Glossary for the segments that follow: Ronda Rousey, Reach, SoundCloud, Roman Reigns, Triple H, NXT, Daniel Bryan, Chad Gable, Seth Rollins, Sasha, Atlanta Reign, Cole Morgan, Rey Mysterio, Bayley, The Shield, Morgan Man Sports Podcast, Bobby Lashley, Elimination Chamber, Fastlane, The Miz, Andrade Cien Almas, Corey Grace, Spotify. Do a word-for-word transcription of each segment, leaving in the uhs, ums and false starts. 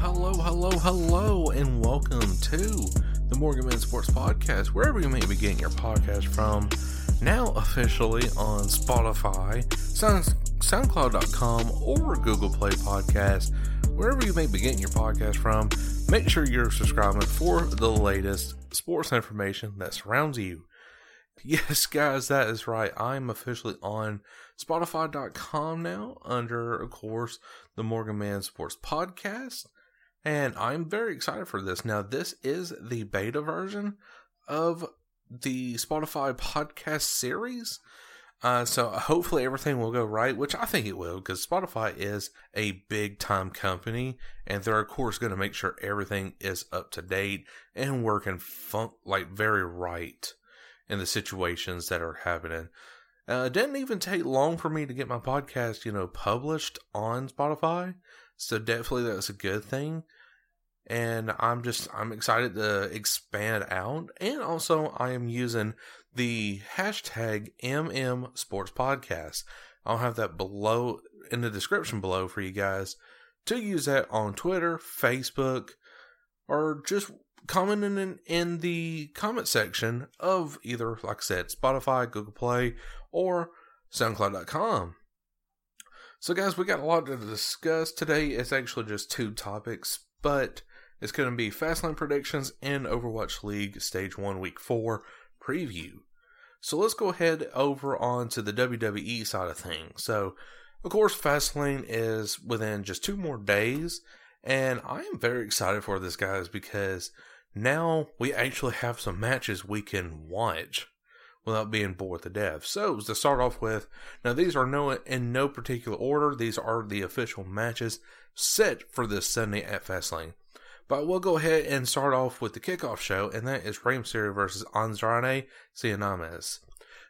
Hello, hello, hello, and welcome to the Morgan Man Sports Podcast, wherever you may be getting your podcast from. Now officially on Spotify, Sound, SoundCloud dot com, or Google Play Podcast, wherever you may be getting your podcast from. Make sure you're subscribing for the latest sports information that surrounds you. Yes, guys, that is right. I'm officially on Spotify dot com now, under, of course, the Morgan Man Sports Podcast. And I'm very excited for this. Now, this is the beta version of the Spotify podcast series. Uh, so hopefully everything will go right, which I think it will, because Spotify is a big time company, and they're of course going to make sure everything is up to date and working fun- like very right in the situations that are happening. Uh, it didn't even take long for me to get my podcast, you know, published on Spotify. So definitely that was a good thing. And I'm just, I'm excited to expand out. And also I am using the hashtag M M Sports Podcast. I'll have that below in the description below for you guys to use that on Twitter, Facebook, or just commenting in, in the comment section of either, like I said, Spotify, Google Play, or SoundCloud dot com. So guys, we got a lot to discuss today. It's actually just two topics, but it's going to be Fastlane predictions and Overwatch League Stage one Week four preview. So let's go ahead over on to the W W E side of things. So, of course, Fastlane is within just two more days, and I am very excited for this, guys, because now we actually have some matches we can watch without being bored to death. So, to start off with, now these are no in no particular order. These are the official matches set for this Sunday at Fastlane. But we'll go ahead and start off with the kickoff show, and that is Rey Mysterio versus Andrade Cien Almas.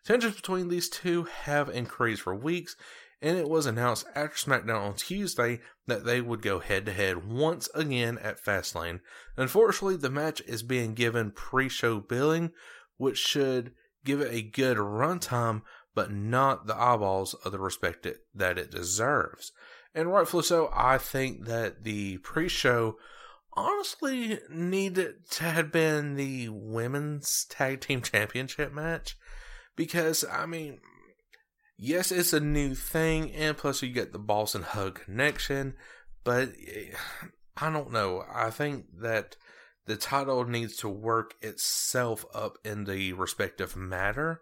Tensions between these two have increased for weeks, and it was announced after SmackDown on Tuesday that they would go head-to-head once again at Fastlane. Unfortunately, the match is being given pre-show billing, which should give it a good runtime, but not the eyeballs of the respect it, that it deserves. And rightfully so, I think that the pre-show honestly needed to have been the Women's Tag Team Championship match. Because, I mean, yes, it's a new thing, and plus you get the Boss and Hug connection, but I don't know. I think that the title needs to work itself up in the respective matter.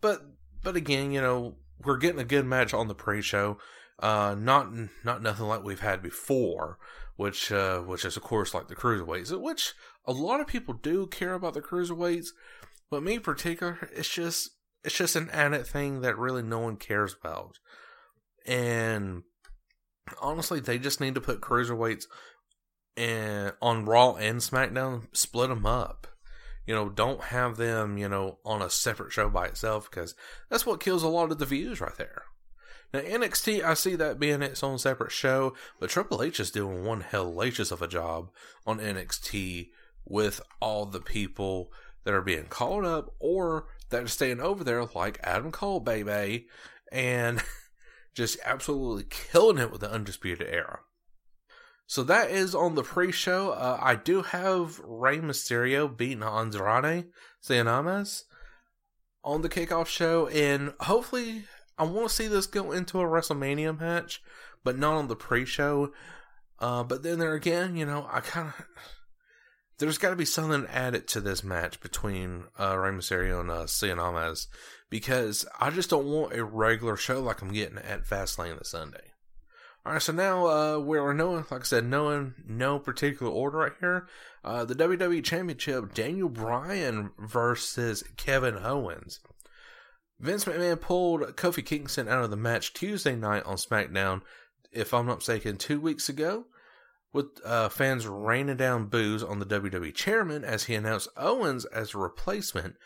But but again, you know, we're getting a good match on the pre-show. Uh, not not nothing like we've had before, which uh, which is of course like the Cruiserweights, which a lot of people do care about the Cruiserweights, but me in particular, it's just it's just an added thing that really no one cares about. And honestly, they just need to put Cruiserweights and on Raw and SmackDown, split them up. You know, don't have them, you know, on a separate show by itself, because that's what kills a lot of the views right there. Now, N X T, I see that being its own separate show, but Triple H is doing one hellacious of a job on N X T with all the people that are being called up or that are staying over there, like Adam Cole, baby, and just absolutely killing it with the Undisputed Era. So that is on the pre-show. Uh, I do have Rey Mysterio beating Andrade Cien Almas on the kickoff show. And hopefully, I want to see this go into a WrestleMania match, but not on the pre-show. Uh, but then there again, you know, I kind of... There's got to be something added to this match between uh, Rey Mysterio and uh, Cien Almas, because I just don't want a regular show like I'm getting at Fastlane this Sunday. Alright, so now uh, we're knowing, like I said, knowing no particular order right here. Uh, the W W E Championship, Daniel Bryan versus Kevin Owens. Vince McMahon pulled Kofi Kingston out of the match Tuesday night on SmackDown, if I'm not mistaken, two weeks ago, with uh, fans raining down boos on the W W E chairman as he announced Owens as a replacement.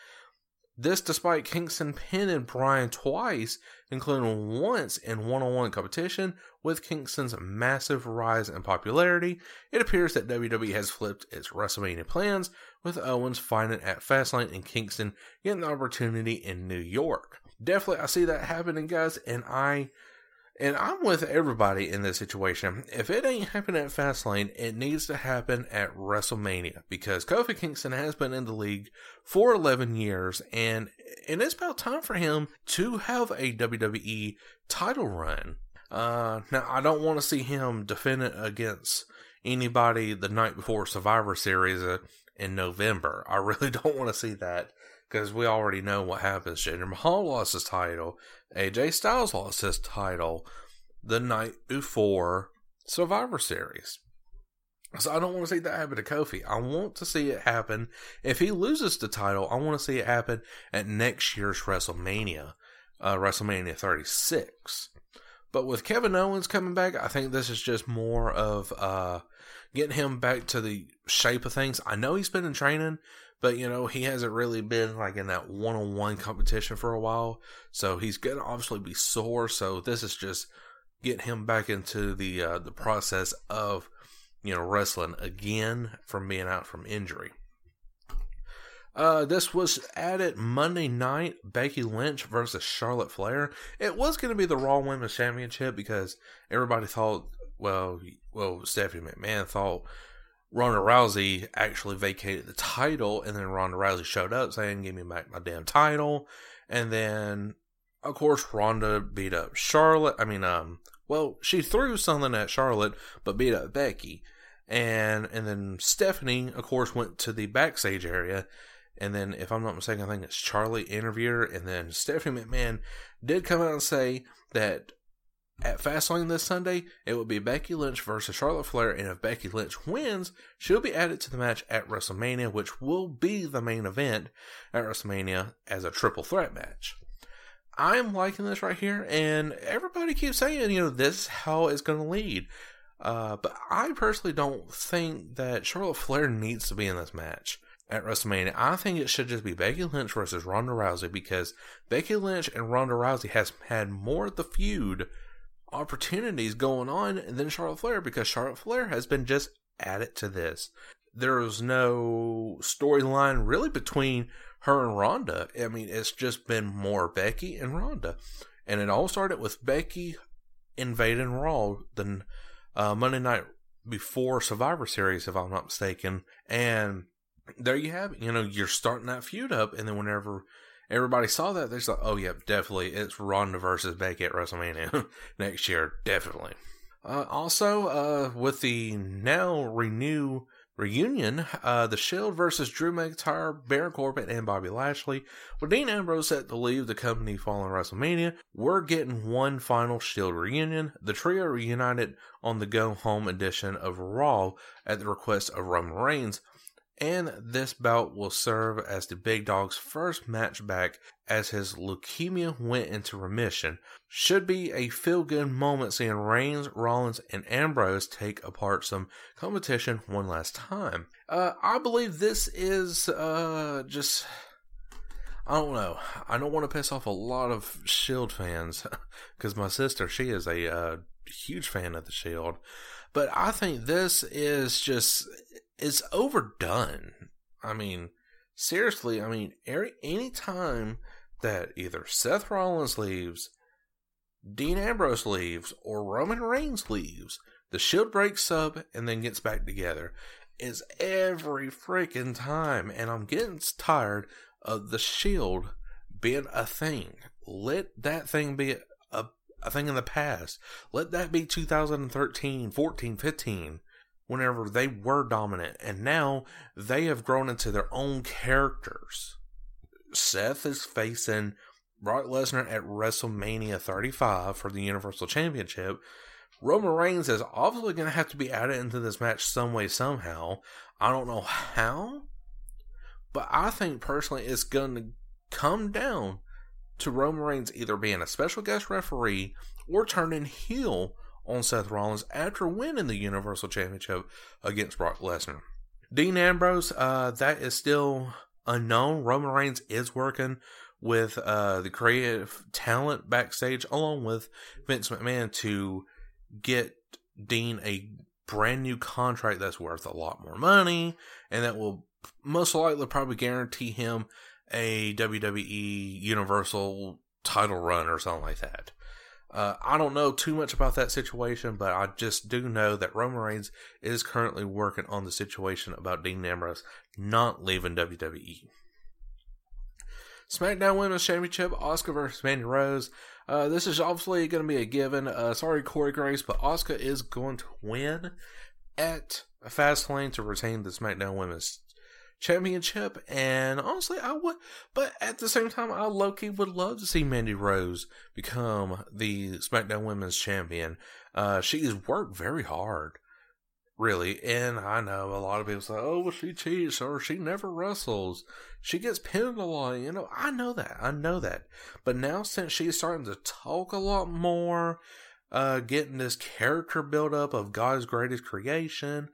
This despite Kingston pinning Bryan twice, including once in one-on-one competition. With Kingston's massive rise in popularity, it appears that W W E has flipped its WrestleMania plans, with Owens fighting at Fastlane and Kingston getting the opportunity in New York. Definitely, I see that happening, guys, and I... And I'm with everybody in this situation. If it ain't happening at Fastlane, it needs to happen at WrestleMania, because Kofi Kingston has been in the league for eleven years, and, and it's about time for him to have a W W E title run. Uh, now, I don't want to see him defend it against anybody the night before Survivor Series in November. I really don't want to see that, because we already know what happens. Jinder Mahal lost his title. A J Styles lost his title the night before Survivor Series. So I don't want to see that happen to Kofi. I want to see it happen. If he loses the title, I want to see it happen at next year's WrestleMania, uh, WrestleMania thirty-six. But with Kevin Owens coming back, I think this is just more of uh, getting him back to the shape of things. I know he's been in training, but, you know, he hasn't really been, like, in that one-on-one competition for a while. So he's going to obviously be sore. So this is just getting him back into the uh, the process of, you know, wrestling again from being out from injury. Uh, this was added Monday night, Becky Lynch versus Charlotte Flair. It was going to be the Raw Women's Championship because everybody thought, well, well, Stephanie McMahon thought Ronda Rousey actually vacated the title, and then Ronda Rousey showed up saying, give me back my damn title. And then, of course, Ronda beat up Charlotte. I mean, um, well, she threw something at Charlotte, but beat up Becky. And, and then Stephanie, of course, went to the backstage area. And then, if I'm not mistaken, I think it's Charlie interviewed her. And then Stephanie McMahon did come out and say that at Fastlane this Sunday, it will be Becky Lynch versus Charlotte Flair. And if Becky Lynch wins, she'll be added to the match at WrestleMania, which will be the main event at WrestleMania as a triple threat match. I'm liking this right here. And everybody keeps saying, you know, this is how it's going to lead. Uh, but I personally don't think that Charlotte Flair needs to be in this match at WrestleMania. I think it should just be Becky Lynch versus Ronda Rousey, because Becky Lynch and Ronda Rousey has had more of the feud opportunities going on than Charlotte Flair, because Charlotte Flair has been just added to this. There was no storyline really between her and Ronda. I mean, it's just been more Becky and Ronda, and it all started with Becky invading Raw the uh, Monday night before Survivor Series, if I'm not mistaken, and there you have it. You know, you're starting that feud up, and then whenever everybody saw that, they're like, oh, yeah, definitely, it's Ronda versus Becky at WrestleMania next year, definitely. Uh, also, uh, with the now renew reunion, uh, The Shield versus Drew McIntyre, Baron Corbin, and Bobby Lashley. With Dean Ambrose set to leave the company following WrestleMania, we're getting one final Shield reunion. The trio reunited on the Go Home edition of Raw at the request of Roman Reigns. And this bout will serve as the Big Dog's first match back as his leukemia went into remission. Should be a feel-good moment seeing Reigns, Rollins, and Ambrose take apart some competition one last time. Uh, I believe this is uh, just... I don't know. I don't want to piss off a lot of Shield fans, because my sister, she is a uh, huge fan of the Shield. But I think this is just... It's overdone. I mean, seriously, I mean, every, any time that either Seth Rollins leaves, Dean Ambrose leaves, or Roman Reigns leaves, the Shield breaks up and then gets back together. It's every freaking time, and I'm getting tired of the Shield being a thing. Let that thing be a, a thing in the past. Let that be two thousand thirteen, fourteen, fifteen, whenever they were dominant. And now they have grown into their own characters. Seth is facing Brock Lesnar at WrestleMania thirty-five for the Universal Championship. Roman Reigns is obviously going to have to be added into this match some way, somehow. I don't know how, but I think personally it's going to come down to Roman Reigns either being a special guest referee or turning heel on Seth Rollins after winning the Universal Championship against Brock Lesnar. Dean Ambrose, uh, that is still unknown. Roman Reigns is working with uh, the creative talent backstage along with Vince McMahon to get Dean a brand new contract that's worth a lot more money, and that will most likely probably guarantee him a W W E Universal title run or something like that. Uh, I don't know too much about that situation, but I just do know that Roman Reigns is currently working on the situation about Dean Ambrose not leaving W W E. SmackDown Women's Championship, Asuka versus Mandy Rose. Uh, this is obviously going to be a given. Uh, sorry, Corey Grace, but Asuka is going to win at Fastlane to retain the SmackDown Women's Championship. And honestly, I would, but at the same time, I low-key would love to see Mandy Rose become the SmackDown Women's Champion. Uh, she has worked very hard, really. And I know a lot of people say, oh, well, she cheats or she never wrestles. She gets pinned a lot. You know, I know that. I know that. But now since she's starting to talk a lot more, uh, getting this character buildup of God's greatest creation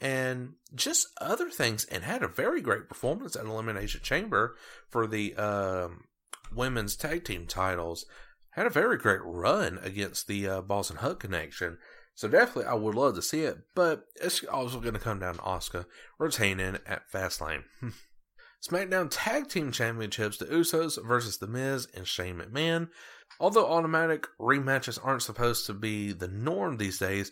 and just other things, and had a very great performance at Elimination Chamber for the um, women's tag team titles. Had a very great run against the uh, Boss and Hut Connection. So definitely, I would love to see it, but it's also going to come down to Asuka retaining at Fastlane. SmackDown Tag Team Championships, the Usos versus The Miz and Shane McMahon. Although automatic rematches aren't supposed to be the norm these days,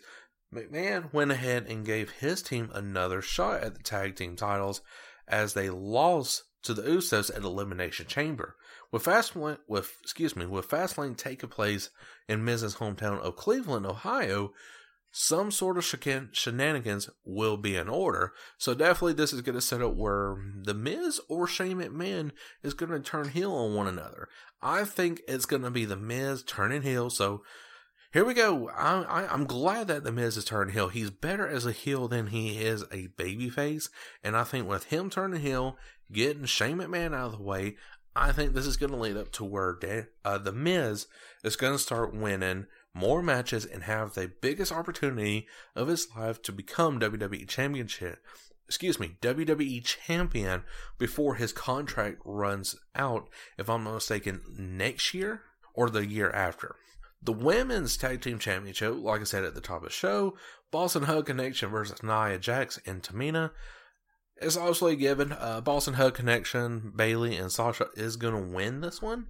McMahon went ahead and gave his team another shot at the tag team titles as they lost to the Usos at Elimination Chamber. With Fastlane, with excuse me, with Fastlane taking place in Miz's hometown of Cleveland, Ohio, some sort of shenan- shenanigans will be in order. So definitely, this is going to set up where the Miz or Shane McMahon is going to turn heel on one another. I think it's going to be the Miz turning heel. So here we go. I, I, I'm glad that the Miz is turning heel. He's better as a heel than he is a babyface, and I think with him turning heel, getting Shane McMahon out of the way, I think this is going to lead up to where uh, The Miz is going to start winning more matches and have the biggest opportunity of his life to become W W E Championship. Excuse me, W W E Champion before his contract runs out, if I'm not mistaken, next year or the year after. The Women's Tag Team Championship, like I said at the top of the show, Boss and Hug Connection versus Nia Jax and Tamina. It's obviously given. Uh, Boss and Hug Connection, Bayley and Sasha is going to win this one.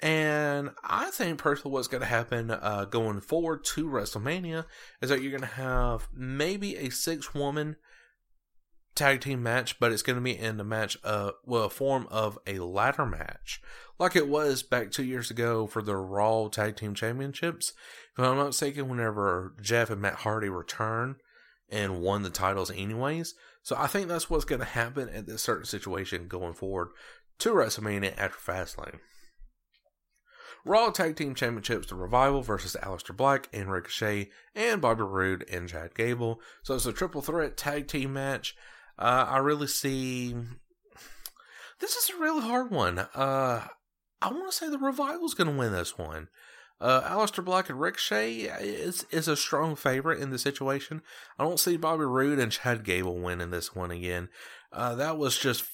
And I think personally what's going to happen uh, going forward to WrestleMania is that you're going to have maybe a six-woman tag team match, but it's going to be in the match, uh, well, form of a ladder match, like it was back two years ago for the Raw Tag Team Championships. If I'm not mistaken, whenever Jeff and Matt Hardy returned and won the titles anyways. So I think that's what's going to happen at this certain situation going forward to WrestleMania after Fastlane. Raw Tag Team Championships, The Revival versus Aleister Black and Ricochet and Bobby Roode and Chad Gable. So it's a triple threat tag team match. Uh, I really see... This is a really hard one. Uh, I want to say The Revival's going to win this one. Uh, Aleister Black and Ricochet is, is a strong favorite in the situation. I don't see Bobby Roode and Chad Gable winning this one again. Uh, that was just,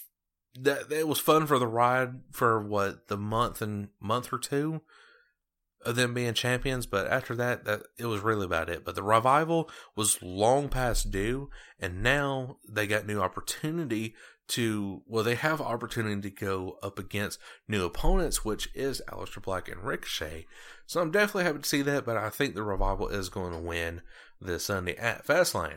that it was fun for the ride for what, the month and month or two of them being champions. But after that, that it was really about it. But the Revival was long past due, and now they got new opportunity to, well, they have opportunity to go up against new opponents, which is Aleister Black and Ricochet. So I'm definitely happy to see that, but I think the Revival is going to win this Sunday at Fastlane.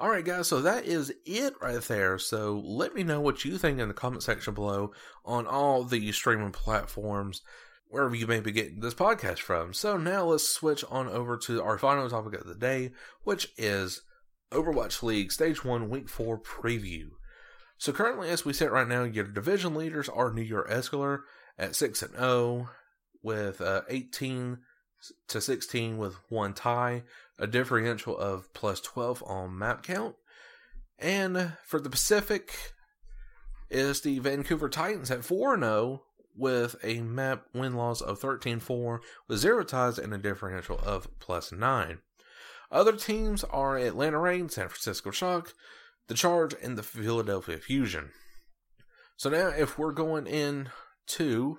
Alright guys, so that is it right there. So let me know what you think in the comment section below on all the streaming platforms. wherever you may be getting this podcast from. So now let's switch on over to our final topic of the day, which is Overwatch League Stage one Week four Preview. So currently, as we sit right now, your division leaders are New York Excelsior at six and oh with uh, eighteen to sixteen with one tie, a differential of plus twelve on map count. And for the Pacific is the Vancouver Titans at four and oh with a map win-loss of thirteen four with zero ties and a differential of plus nine. Other teams are Atlanta Reign, San Francisco Shock, the Charge, and the Philadelphia Fusion. So now if we're going in to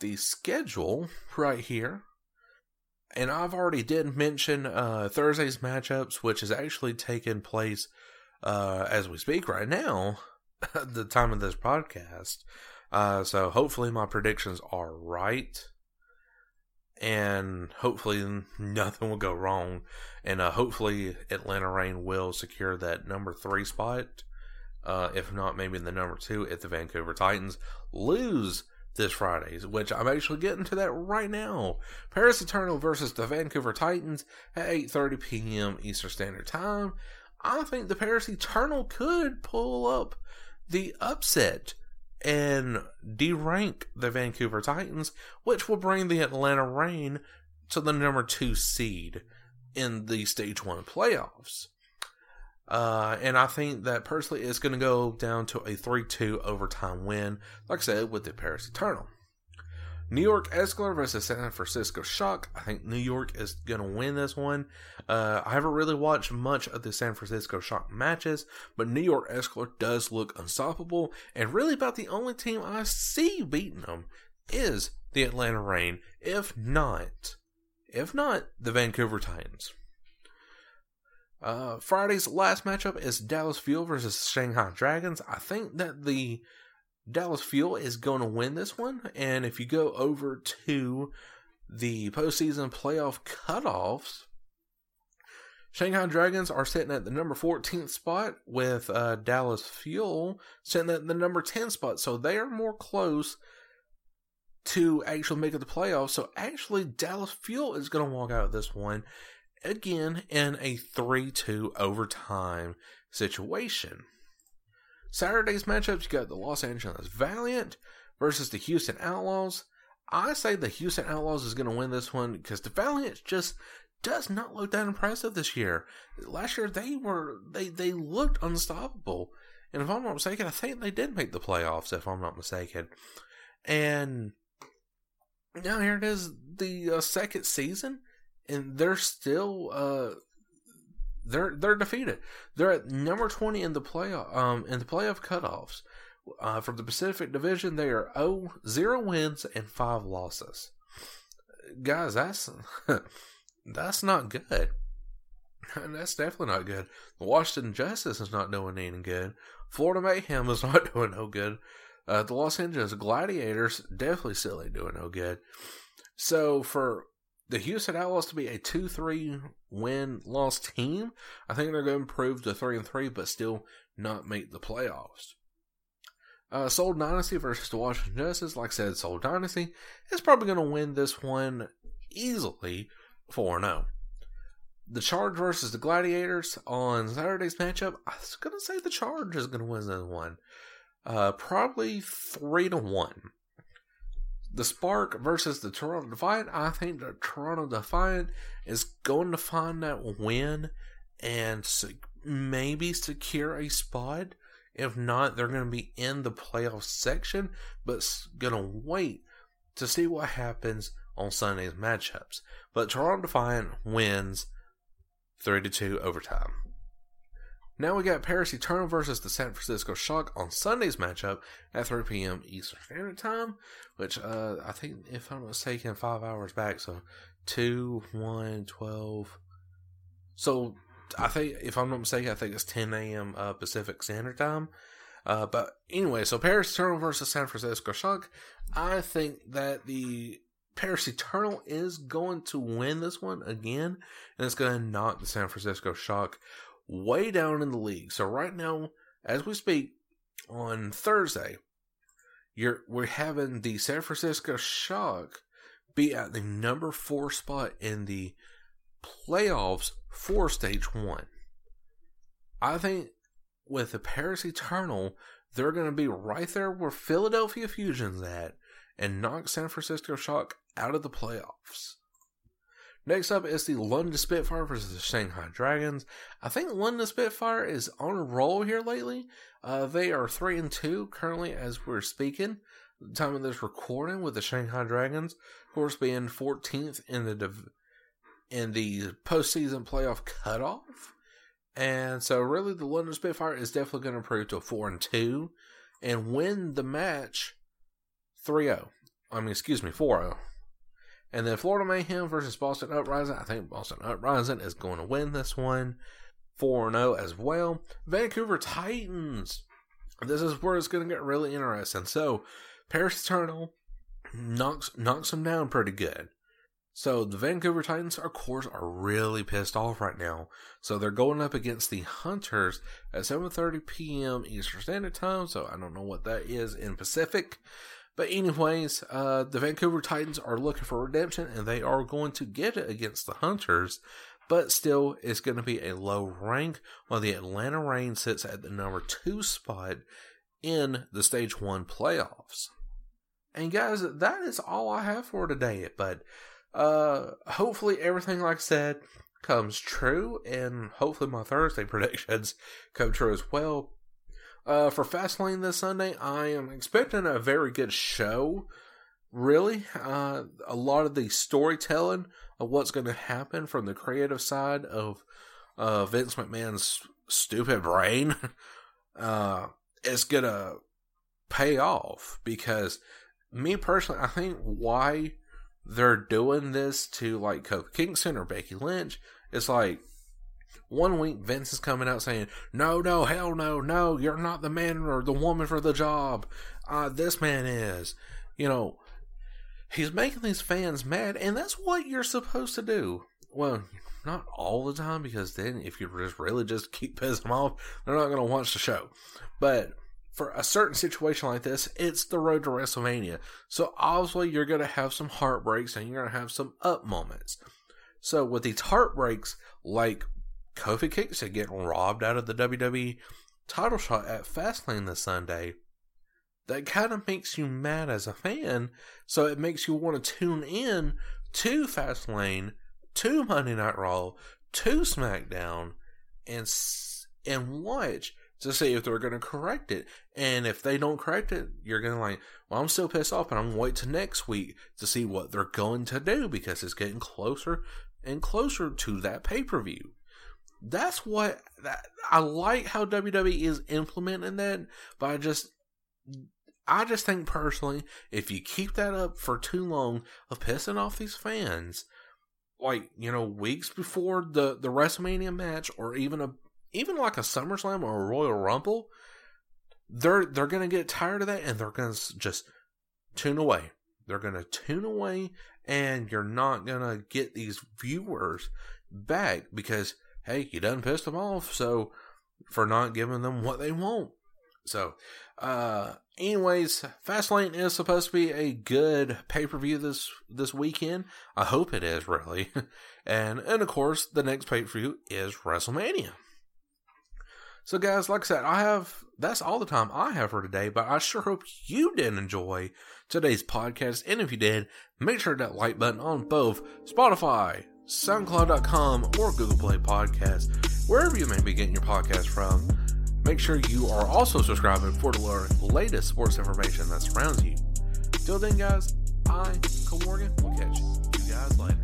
the schedule right here, and I've already did mention uh, Thursday's matchups, which is actually taking place uh, as we speak right now, at the time of this podcast. Uh, so hopefully my predictions are right, and hopefully nothing will go wrong, and uh, hopefully Atlanta Reign will secure that number three spot, uh, if not maybe the number two if the Vancouver Titans lose this Friday, which I'm actually getting to that right now. Paris Eternal versus the Vancouver Titans at eight thirty p.m. Eastern Standard Time. I think the Paris Eternal could pull up the upset and derank the Vancouver Titans, which will bring the Atlanta Reign to the number two seed in the Stage one playoffs. Uh, and I think that personally it's going to go down to a three two overtime win, like I said, with the Paris Eternal. New York Excelsior versus San Francisco Shock. I think New York is going to win this one. Uh, I haven't really watched much of the San Francisco Shock matches, but New York Excelsior does look unstoppable, and really about the only team I see beating them is the Atlanta Reign, if not, if not the Vancouver Titans. Uh, Friday's last matchup is Dallas Fuel versus Shanghai Dragons. I think that the Dallas Fuel is going to win this one, and if you go over to the postseason playoff cutoffs, Shanghai Dragons are sitting at the number fourteenth spot with uh, Dallas Fuel sitting at the number ten spot, so they are more close to actually making the playoffs. So actually Dallas Fuel is going to walk out of this one again in a three two overtime situation. Saturday's matchups, you got the Los Angeles Valiant versus the Houston Outlaws. I say the Houston Outlaws is going to win this one because the Valiant just does not look that impressive this year. Last year they were they they looked unstoppable, and if I'm not mistaken, I think they did make the playoffs. If I'm not mistaken, and now here it is, the uh, second season, and they're still. Uh, They're they're defeated. They're at number twenty in the playoff um in the playoff cutoffs. Uh, from the Pacific Division, they are zero wins and five losses. Guys, that's that's not good. That's definitely not good. The Washington Justice is not doing any good. Florida Mayhem is not doing no good. Uh, the Los Angeles Gladiators definitely still ain't doing no good. So for the Houston Outlaws to be a two three win-loss team, I think they're going to improve to three and three, but still not make the playoffs. Uh, Seoul Dynasty versus the Washington Justice. Like I said, Seoul Dynasty is probably going to win this one easily, four and oh. The Charge versus the Gladiators on Saturday's matchup. I was going to say the Charge is going to win this one. Uh, probably three to one. The Spark versus the Toronto Defiant. I think the Toronto Defiant is going to find that win and maybe secure a spot. If not, they're going to be in the playoff section, but going to wait to see what happens on Sunday's matchups. But Toronto Defiant wins three to two overtime. Now we got Paris Eternal versus the San Francisco Shock on Sunday's matchup at three p.m. Eastern Standard Time, which uh, I think, if I'm not mistaken, five hours back, so two, one, twelve. So I think, if I'm not mistaken, I think it's ten a.m. Uh, Pacific Standard Time. Uh, but anyway, so Paris Eternal versus San Francisco Shock. I think that the Paris Eternal is going to win this one again, and it's going to knock the San Francisco Shock way down in the league. So right now, as we speak, on Thursday, You're we're having the San Francisco Shock be at the number four spot in the playoffs for stage one. I think with the Paris Eternal, they're going to be right there where Philadelphia Fusion's at and knock San Francisco Shock out of the playoffs. Next up is the London Spitfire versus the Shanghai Dragons. I think London Spitfire is on a roll here lately. Uh, they are three and two currently as we're speaking. The time of this recording, with the Shanghai Dragons, of course, being fourteenth in the div- in the postseason playoff cutoff. And so really the London Spitfire is definitely going to improve to four and two and win the match three oh. I mean, excuse me, four oh. And then Florida Mayhem versus Boston Uprising. I think Boston Uprising is going to win this one. four and oh as well. Vancouver Titans. This is where it's going to get really interesting. So, Paris Eternal knocks, knocks them down pretty good. So, the Vancouver Titans, of course, are really pissed off right now. So, they're going up against the Hunters at seven thirty p.m. Eastern Standard Time. So, I don't know what that is in Pacific. But anyways, uh, the Vancouver Titans are looking for redemption, and they are going to get it against the Hunters. But still, it's going to be a low rank, while the Atlanta Reign sits at the number two spot in the Stage one playoffs. And guys, that is all I have for today. But uh, hopefully everything, like I said, comes true, and hopefully my Thursday predictions come true as well. Uh, for Fastlane this Sunday, I am expecting a very good show, really. Uh, a lot of the storytelling of what's going to happen from the creative side of uh, Vince McMahon's stupid brain uh, is going to pay off. Because me personally, I think why they're doing this to like Kofi Kingston or Becky Lynch is like, one week, Vince is coming out saying, no, no, hell no, no, you're not the man or the woman for the job. Uh, this man is. You know, he's making these fans mad, and that's what you're supposed to do. Well, not all the time, because then if you just really just keep pissing them off, they're not going to watch the show. But for a certain situation like this, it's the road to WrestleMania. So obviously you're going to have some heartbreaks, and you're going to have some up moments. So with these heartbreaks, like Kofi Kingston getting robbed out of the W W E title shot at Fastlane this Sunday, that kind of makes you mad as a fan, so it makes you want to tune in to Fastlane, to Monday Night Raw, to SmackDown, and and watch to see if they're going to correct it. And if they don't correct it, you're going to like, well, I'm still pissed off, and I'm going to wait till next week to see what they're going to do, because it's getting closer and closer to that pay-per-view. That's what, that, I like how W W E is implementing that, but I just, I just think personally, if you keep that up for too long of pissing off these fans, like, you know, weeks before the, the WrestleMania match, or even a, even like a SummerSlam or a Royal Rumble, they're, they're going to get tired of that, and they're going to just tune away. They're going to tune away, and you're not going to get these viewers back, because hey, you done pissed them off, so for not giving them what they want. So, uh, anyways, Fastlane is supposed to be a good pay-per-view this, this weekend. I hope it is, really. And, and of course, the next pay-per-view is WrestleMania. So guys, like I said, I have, that's all the time I have for today, but I sure hope you did enjoy today's podcast. And if you did, make sure that like button on both Spotify, SoundCloud dot com, or Google Play Podcast, wherever you may be getting your podcast from. Make sure you are also subscribing for the latest sports information that surrounds you. Till then, guys, I, Cole Morgan, will catch you guys later.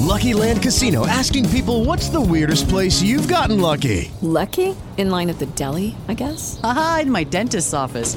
Lucky Land Casino, asking people, what's the weirdest place you've gotten lucky? Lucky? In line at the deli, I guess? Aha, in my dentist's office.